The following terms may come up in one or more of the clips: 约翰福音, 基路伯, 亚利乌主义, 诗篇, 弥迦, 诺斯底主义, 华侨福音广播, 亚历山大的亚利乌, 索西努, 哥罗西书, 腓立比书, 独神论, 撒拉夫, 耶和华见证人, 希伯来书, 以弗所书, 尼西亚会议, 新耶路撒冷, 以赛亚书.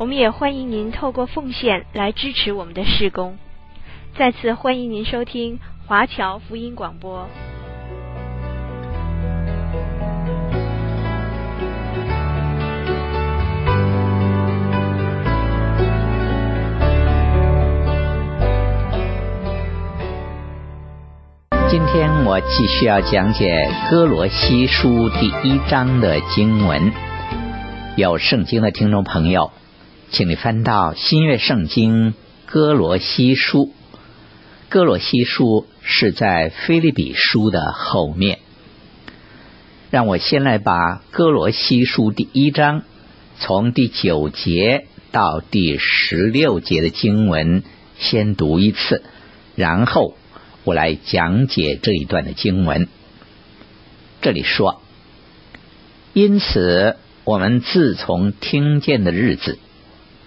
我们也欢迎您透过奉献来支持我们的事工。再次欢迎您收听华侨福音广播。今天我继续要讲解哥罗西书第1章的经文。有圣经的听众朋友，请你翻到新约圣经哥罗西书。哥罗西书是在腓立比书的后面。让我先来把哥罗西书第1章从第9节到第16节的经文先读一次，然后我来讲解这一段的经文。这里说，因此我们自从听见的日子，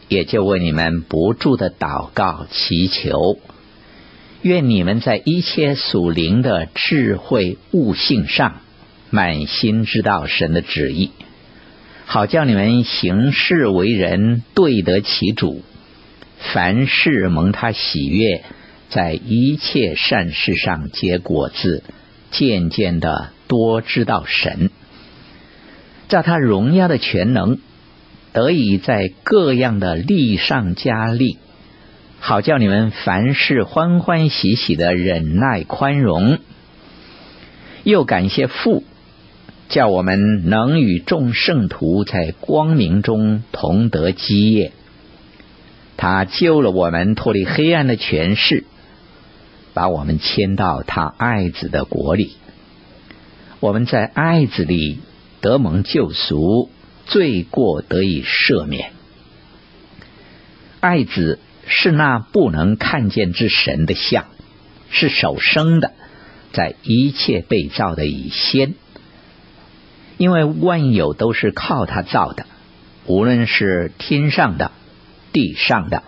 也就为你们不住的祷告祈求，愿你们在一切属灵的智慧悟性上满心知道神的旨意，好叫你们行事为人对得其主，凡事蒙他喜悦，在一切善事上结果子，渐渐的多知道神，照他荣耀的全能，得以在各样的力上加力，好叫你们凡事欢欢喜喜的忍耐宽容。又感谢父，叫我们能与众圣徒在光明中同得基业。他救了我们脱离黑暗的权势，把我们迁到他爱子的国里。我们在爱子里得蒙救赎，罪过得以赦免。爱子是那不能看见之神的像，是首生的，在一切被造的以先，因为万有都是靠他造的，无论是天上的、地上的，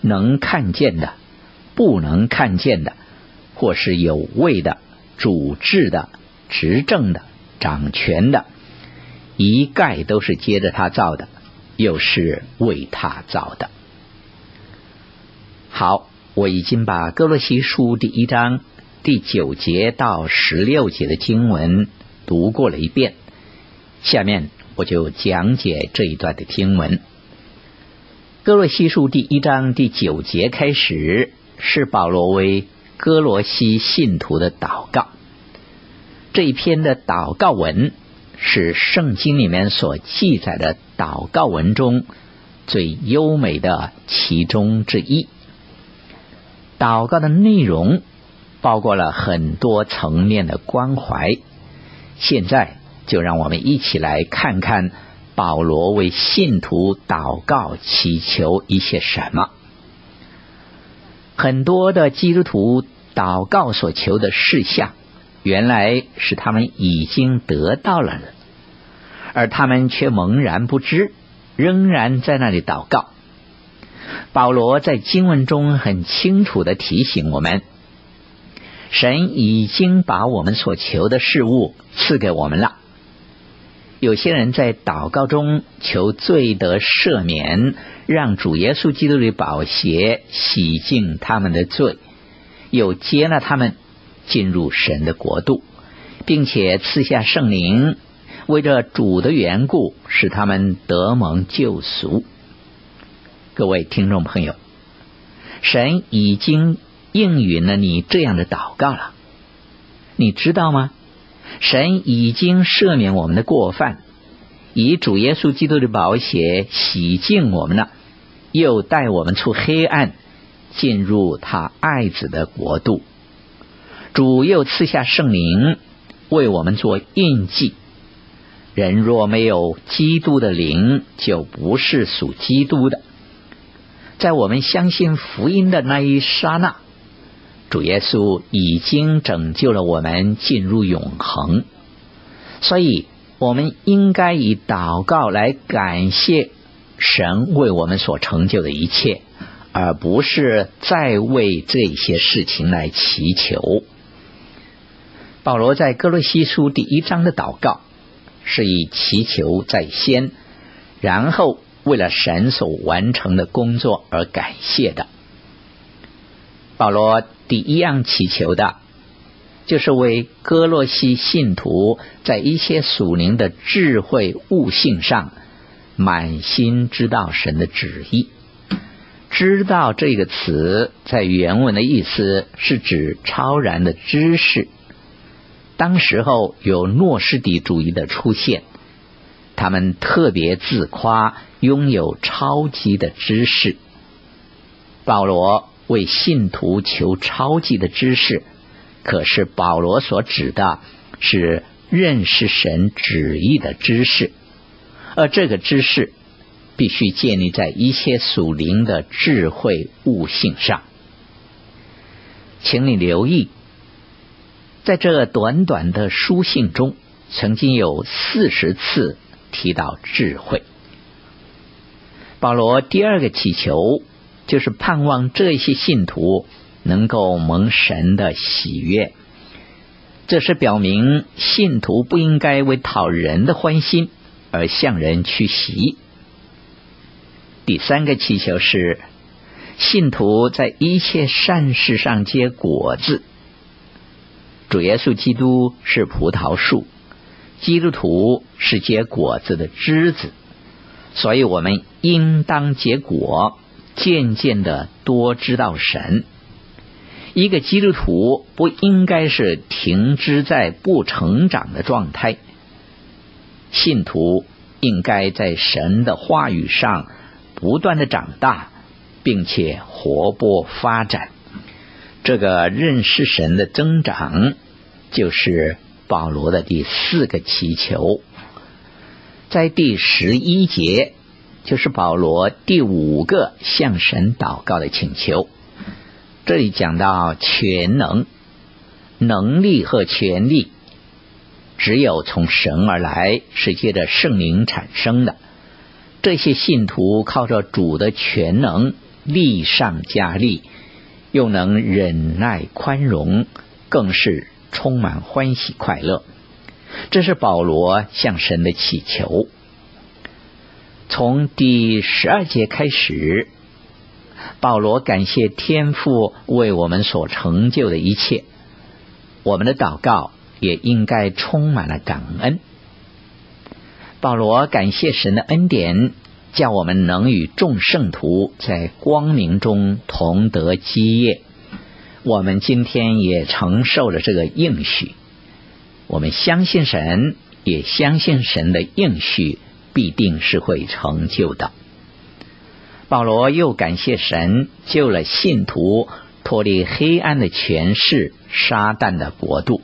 能看见的、不能看见的，或是有位的、主治的、执政的、掌权的，一概都是接着他造的，又是为他造的。好，我已经把哥罗西书第1章第9节到16节的经文读过了一遍，下面我就讲解这一段的经文。哥罗西书第1章第9节开始，是保罗为哥罗西信徒的祷告。这一篇的祷告文是圣经里面所记载的祷告文中最优美的其中之一。祷告的内容包括了很多层面的关怀。现在就让我们一起来看看保罗为信徒祷告祈求一些什么。很多的基督徒祷告所求的事项，原来是他们已经得到了，而他们却茫然不知，仍然在那里祷告。保罗在经文中很清楚地提醒我们，神已经把我们所求的事物赐给我们了。有些人在祷告中求罪得赦免，让主耶稣基督的宝血洗净他们的罪，又接纳他们进入神的国度，并且赐下圣灵，为着主的缘故使他们得蒙救赎。各位听众朋友，神已经应允了你这样的祷告了，你知道吗？神已经赦免我们的过犯，以主耶稣基督的宝血洗净我们了，又带我们出黑暗，进入他爱子的国度。主又赐下圣灵，为我们做印记。人若没有基督的灵，就不是属基督的。在我们相信福音的那一刹那，主耶稣已经拯救了我们进入永恒。所以我们应该以祷告来感谢神为我们所成就的一切，而不是再为这些事情来祈求。保罗在哥罗西书第1章的祷告是以祈求在先，然后为了神所完成的工作而感谢的。保罗第一样祈求的就是为哥洛西信徒在一些属灵的智慧悟性上满心知道神的旨意。知道这个词在原文的意思是指超然的知识。当时候有诺斯底主义的出现，他们特别自夸拥有超级的知识。保罗为信徒求超级的知识，可是保罗所指的是认识神旨意的知识，而这个知识必须建立在一些属灵的智慧悟性上。请你留意，在这短短的书信中曾经有40次提到智慧。保罗第二个祈求就是盼望这些信徒能够蒙神的喜悦，这是表明信徒不应该为讨人的欢心而向人屈膝。第三个祈求是信徒在一切善事上结果子。主耶稣基督是葡萄树，基督徒是结果子的枝子，所以我们应当结果，渐渐的多知道神。一个基督徒不应该是停滞在不成长的状态，信徒应该在神的话语上不断的长大，并且活泼发展。这个认识神的增长就是保罗的第四个祈求。在第11节就是保罗第5个向神祷告的请求。这里讲到全能、能力和权力只有从神而来，是借着圣灵产生的。这些信徒靠着主的全能力上加力，又能忍耐宽容，更是充满欢喜快乐。这是保罗向神的祈求。从第12节开始，保罗感谢天父为我们所成就的一切，我们的祷告也应该充满了感恩。保罗感谢神的恩典，叫我们能与众圣徒在光明中同得基业。我们今天也承受了这个应许，我们相信神，也相信神的应许必定是会成就的。保罗又感谢神救了信徒脱离黑暗的权势，撒旦的国度。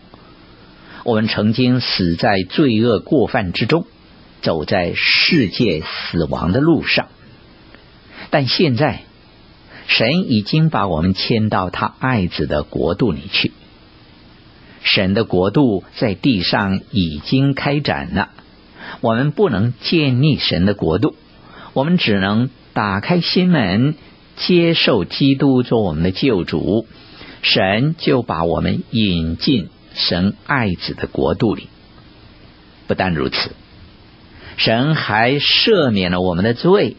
我们曾经死在罪恶过犯之中，走在世界死亡的路上，但现在神已经把我们迁到他爱子的国度里去。神的国度在地上已经开展了，我们不能建立神的国度，我们只能打开心门，接受基督做我们的救主，神就把我们引进神爱子的国度里。不但如此，神还赦免了我们的罪，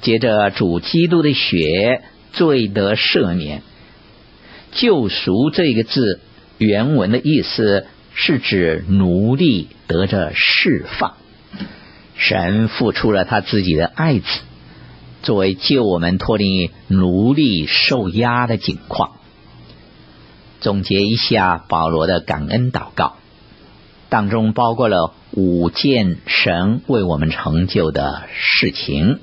接着主基督的血，罪得赦免。救赎这个字原文的意思是指奴隶得着释放。神付出了他自己的爱子，作为救我们脱离奴隶受压的境况。总结一下保罗的感恩祷告，当中包括了5件神为我们成就的事情，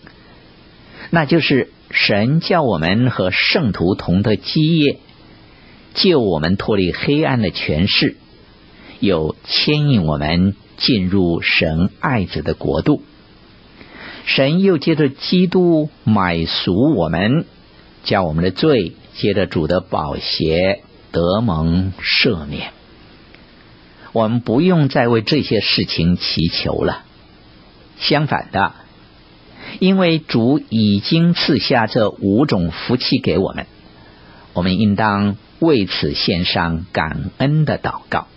那就是神叫我们和圣徒同得基业，救我们脱离黑暗的权势，又牵引我们进入神爱子的国度。神又借着基督买赎我们，将我们的罪借着主的宝血得蒙赦免。我们不用再为这些事情祈求了，相反的，因为主已经赐下这5种福气给我们，我们应当为此献上感恩的祷告。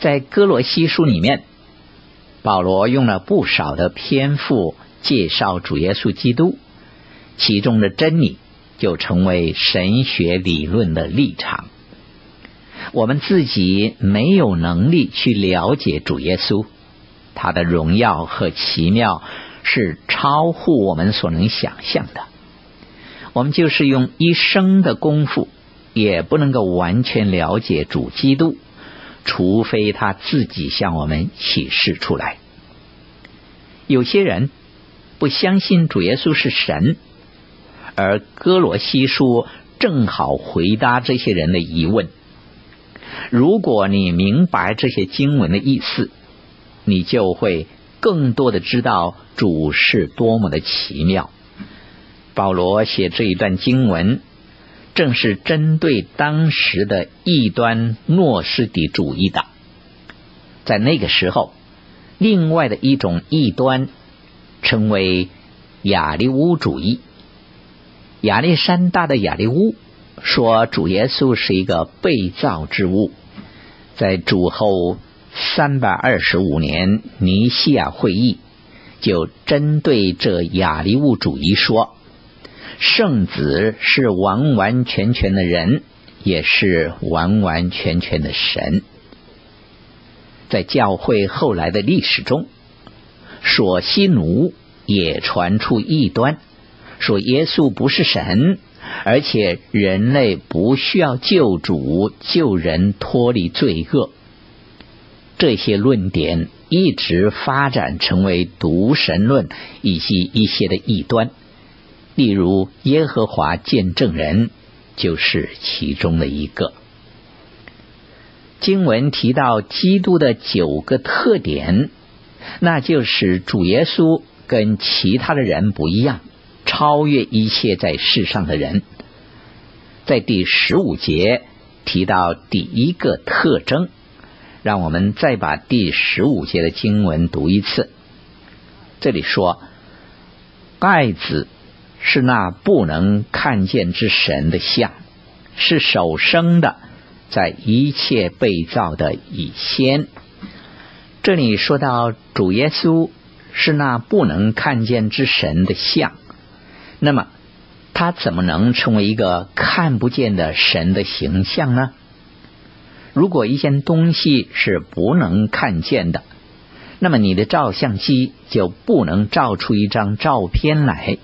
在哥罗西书里面，保罗用了不少的篇幅介绍主耶稣基督，其中的真理就成为神学理论的立场。我们自己没有能力去了解主耶稣，他的荣耀和奇妙是超乎我们所能想象的。我们就是用一生的功夫也不能够完全了解主基督，除非他自己向我们启示出来。有些人不相信主耶稣是神，而哥罗西书正好回答这些人的疑问。如果你明白这些经文的意思，你就会更多的知道主是多么的奇妙。保罗写这一段经文，正是针对当时的异端诺斯底主义党。在那个时候，另外的一种异端称为亚利乌主义。亚历山大的亚利乌说主耶稣是一个被造之物。在主后325年尼西亚会议就针对这亚利乌主义说，圣子是完完全全的人，也是完完全全的神。在教会后来的历史中，索西努也传出异端，说耶稣不是神，而且人类不需要救主救人脱离罪恶。这些论点一直发展成为独神论以及一些的异端，例如耶和华见证人就是其中的一个。经文提到基督的9个特点，那就是主耶稣跟其他的人不一样，超越一切在世上的人。在第15节提到第1个特征，让我们再把第15节的经文读一次。这里说，爱子是那不能看见之神的像，是首生的，在一切被造的以先。这里说到主耶稣是那不能看见之神的像，那么他怎么能成为一个看不见的神的形象呢？如果一件东西是不能看见的，那么你的照相机就不能照出一张照片来。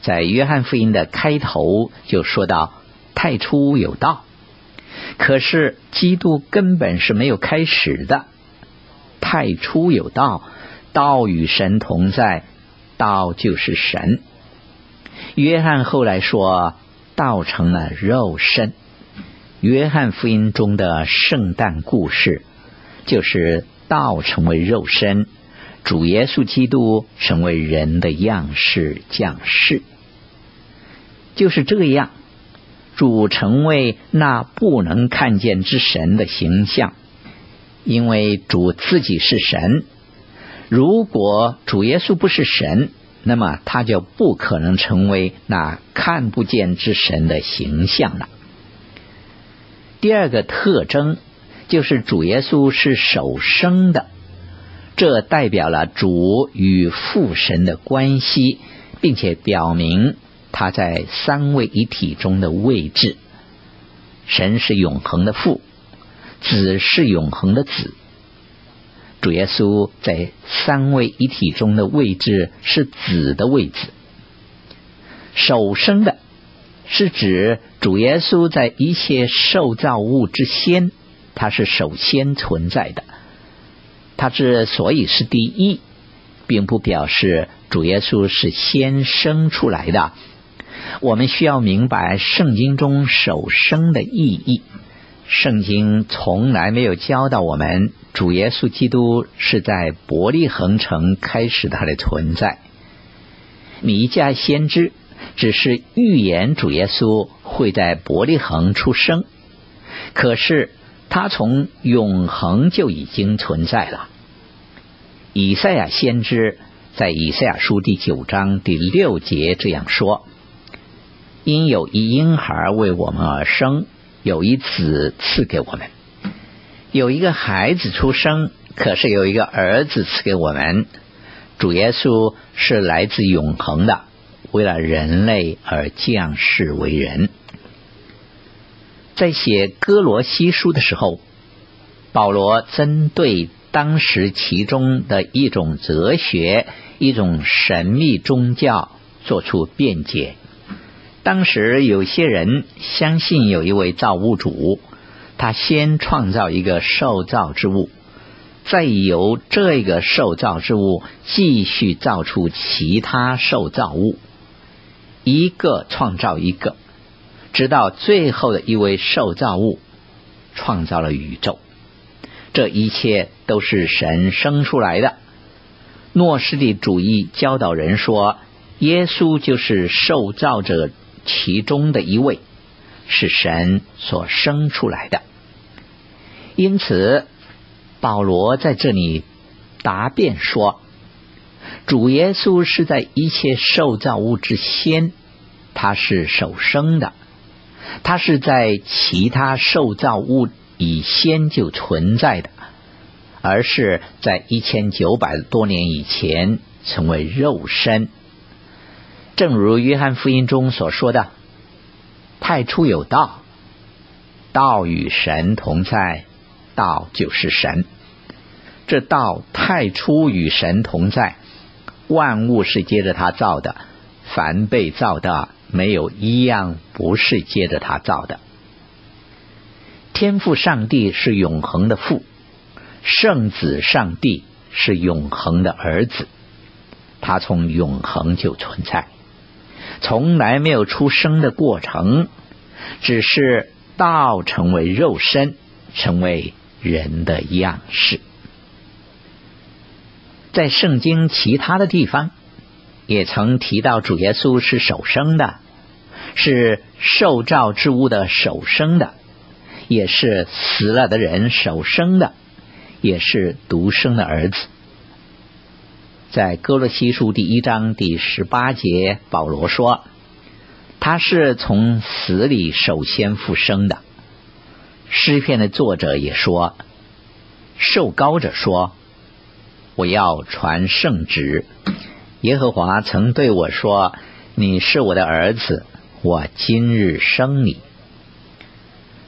在约翰福音的开头就说到太初有道，可是基督根本是没有开始的。太初有道，道与神同在，道就是神。约翰后来说道成了肉身。约翰福音中的圣诞故事就是道成为肉身，主耶稣基督成为人的样式降世。就是这样，主成为那不能看见之神的形象，因为主自己是神。如果主耶稣不是神，那么他就不可能成为那看不见之神的形象了。第2个特征就是主耶稣是首生的，这代表了主与父神的关系，并且表明他在三位一体中的位置。神是永恒的父，子是永恒的子。主耶稣在三位一体中的位置是子的位置。首生的是指主耶稣在一切受造物之先，他是首先存在的。他之所以是第一，并不表示主耶稣是先生出来的。我们需要明白圣经中首生的意义，圣经从来没有教导我们主耶稣基督是在伯利恒城开始他的存在。弥迦先知只是预言主耶稣会在伯利恒出生，可是他从永恒就已经存在了。以赛亚先知在以赛亚书第9章第6节这样说：因有一婴孩为我们而生，有一子赐给我们，有一个孩子出生，可是有一个儿子赐给我们。主耶稣是来自永恒的，为了人类而降世为人。在写哥罗西书的时候，保罗针对当时其中的一种哲学，一种神秘宗教做出辩解。当时有些人相信有一位造物主，他先创造一个受造之物，再由这个受造之物继续造出其他受造物，一个创造一个，直到最后的一位受造物创造了宇宙。这一切都是神生出来的。诺斯底主义教导人说，耶稣就是受造者其中的一位，是神所生出来的。因此保罗在这里答辩说，主耶稣是在一切受造物之先，他是首生的，他是在其他受造物以先就存在的，而是在1900多年以前成为肉身。正如约翰福音中所说的，太初有道，道与神同在，道就是神。这道太初与神同在，万物是接着他造的，凡被造的没有一样不是接着他造的。天父上帝是永恒的父，圣子上帝是永恒的儿子，他从永恒就存在，从来没有出生的过程，只是道成为肉身，成为人的样式。在圣经其他的地方也曾提到主耶稣是首生的，是受造之物的首生的，也是死了的人首生的，也是独生的儿子。在哥罗西书第1章第18节，保罗说他是从死里首先复生的。诗篇的作者也说，受膏者说，我要传圣旨，耶和华曾对我说，你是我的儿子，我今日生你。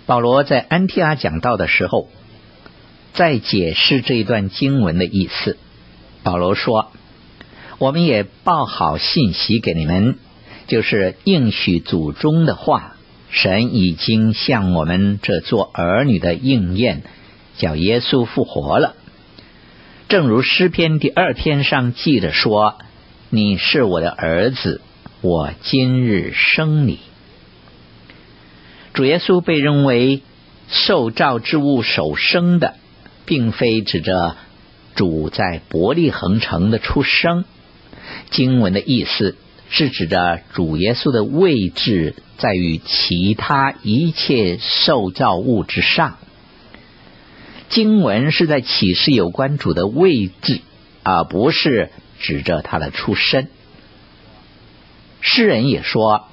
保罗在安提阿讲道的时候，在解释这一段经文的意思，保罗说，我们也报好信息给你们，就是应许祖宗的话，神已经向我们这做儿女的应验，叫耶稣复活了。正如诗篇第2篇上记着说，你是我的儿子，我今日生你。主耶稣被认为受造之物首生的，并非指着主在伯利恒城的出生，经文的意思是指着主耶稣的位置在于其他一切受造物之上。经文是在启示有关主的位置，而不是指着他的出身。诗人也说，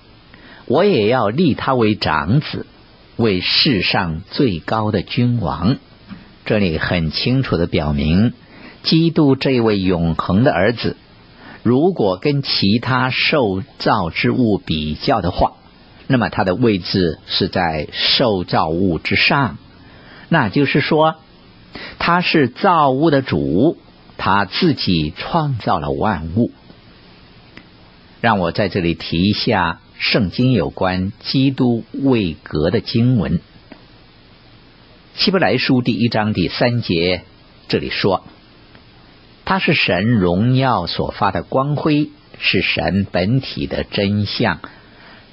我也要立他为长子，为世上最高的君王。这里很清楚地表明，基督这位永恒的儿子，如果跟其他受造之物比较的话，那么他的位置是在受造物之上，那就是说他是造物的主，他自己创造了万物。让我在这里提一下圣经有关基督位格的经文。希伯来书第1章第3节这里说，他是神荣耀所发的光辉，是神本体的真相，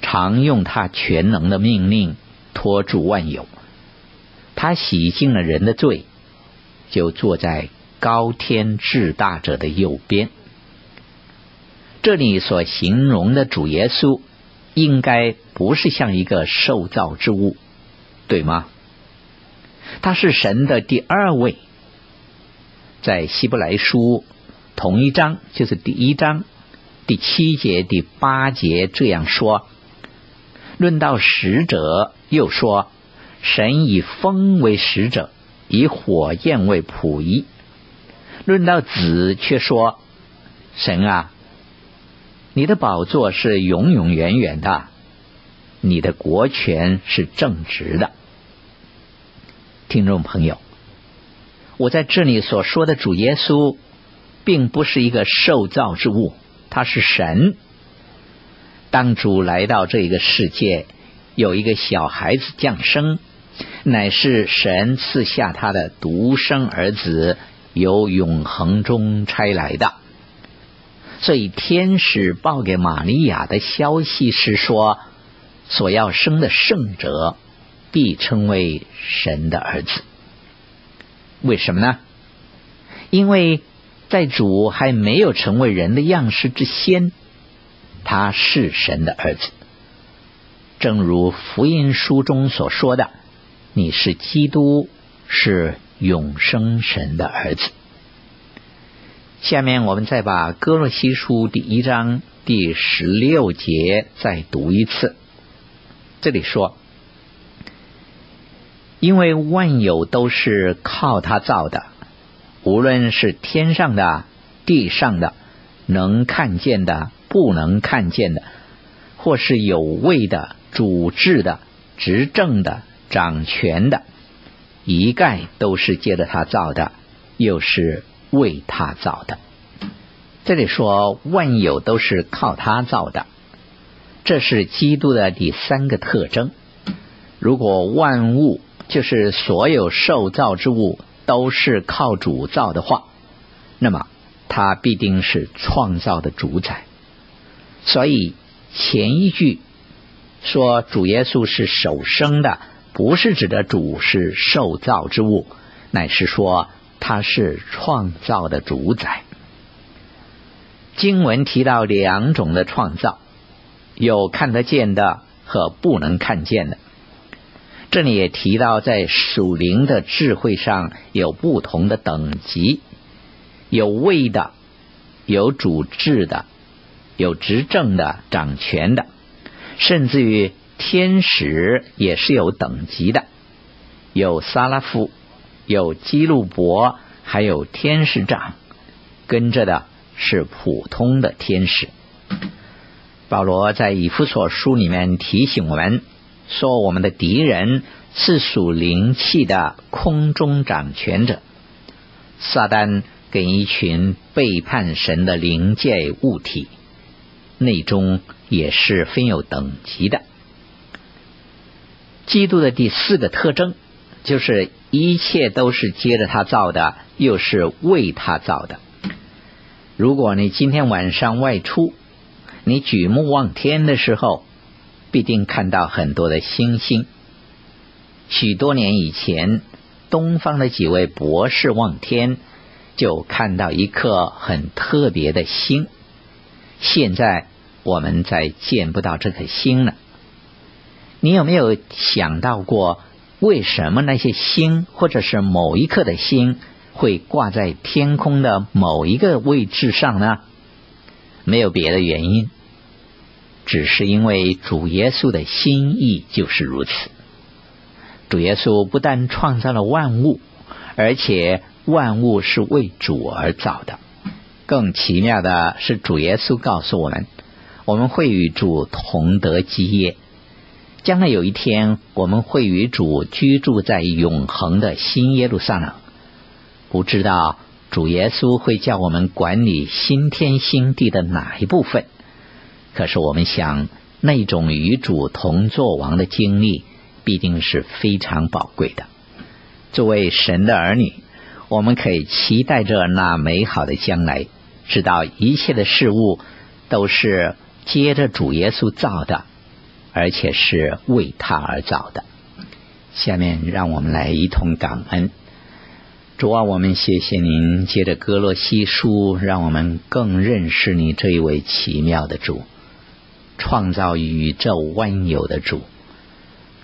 常用他全能的命令托住万有，他洗净了人的罪，就坐在高天至大者的右边。这里所形容的主耶稣应该不是像一个受造之物，对吗？他是神的第二位。在希伯来书同一章，就是第一章第七节第八节这样说，论到使者又说，神以风为使者，以火焰为仆役。论到子却说，神啊，你的宝座是永永远远的，你的国权是正直的。听众朋友，我在这里所说的主耶稣并不是一个受造之物，他是神。当主来到这个世界，有一个小孩子降生，乃是神赐下他的独生儿子，由永恒中差来的。所以天使报给玛利亚的消息是说，所要生的圣者必称为神的儿子。为什么呢？因为在主还没有成为人的样式之先，他是神的儿子。正如福音书中所说的，你是基督，是永生神的儿子。下面我们再把哥罗西书第一章第16节再读一次。这里说，因为万有都是靠他造的，无论是天上的、地上的，能看见的、不能看见的，或是有位的、主治的、执政的、掌权的，一概都是借着他造的，又是为他造的。这里说万有都是靠他造的，这是基督的第三个特征。如果万物，就是所有受造之物都是靠主造的话，那么他必定是创造的主宰。所以前一句说主耶稣是首生的，不是指的主是受造之物，乃是说他是创造的主宰。经文提到两种的创造，有看得见的和不能看见的。这里也提到在属灵的智慧上有不同的等级，有位的，有主治的，有执政的、掌权的，甚至于天使也是有等级的，有撒拉夫，有基路伯，还有天使长，跟着的是普通的天使。保罗在以弗所书里面提醒我们说，我们的敌人是属灵气的空中掌权者，撒旦跟一群背叛神的灵界物体，内中也是分有等级的。基督的第四个特征就是一切都是接着他造的，又是为他造的。如果你今天晚上外出，你举目望天的时候，必定看到很多的星星。许多年以前，东方的几位博士望天，就看到一颗很特别的星。现在我们再见不到这颗星了。你有没有想到过，为什么那些星，或者是某一颗的星会挂在天空的某一个位置上呢？没有别的原因，只是因为主耶稣的心意就是如此。主耶稣不但创造了万物，而且万物是为主而造的。更奇妙的是，主耶稣告诉我们，我们会与主同得基业。将来有一天，我们会与主居住在永恒的新耶路撒冷。不知道主耶稣会叫我们管理新天新地的哪一部分，可是我们想，那种与主同作王的经历必定是非常宝贵的。作为神的儿女，我们可以期待着那美好的将来，知道一切的事物都是接着主耶稣造的，而且是为他而造的。下面让我们来一同感恩。主啊，我们谢谢您，借着哥罗西书让我们更认识你这一位奇妙的主，创造宇宙万有的主，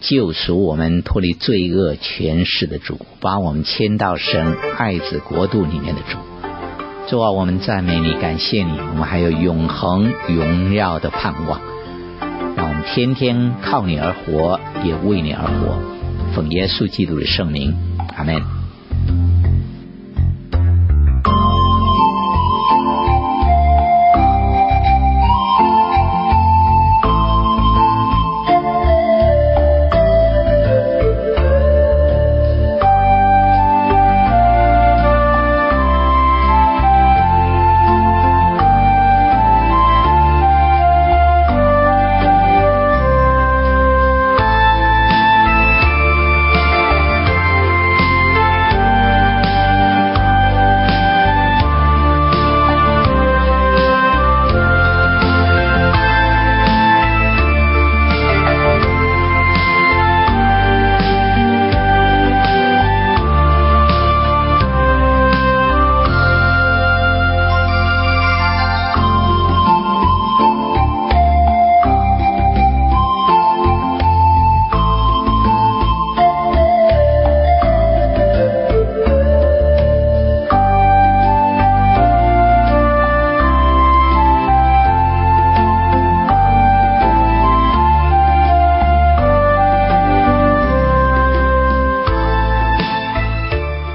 救赎我们脱离罪恶权势的主，把我们迁到神爱子国度里面的主。主啊，我们赞美你，感谢你，我们还有永恒荣耀的盼望，让我们天天靠你而活，也为你而活。奉耶稣基督的圣名，阿们。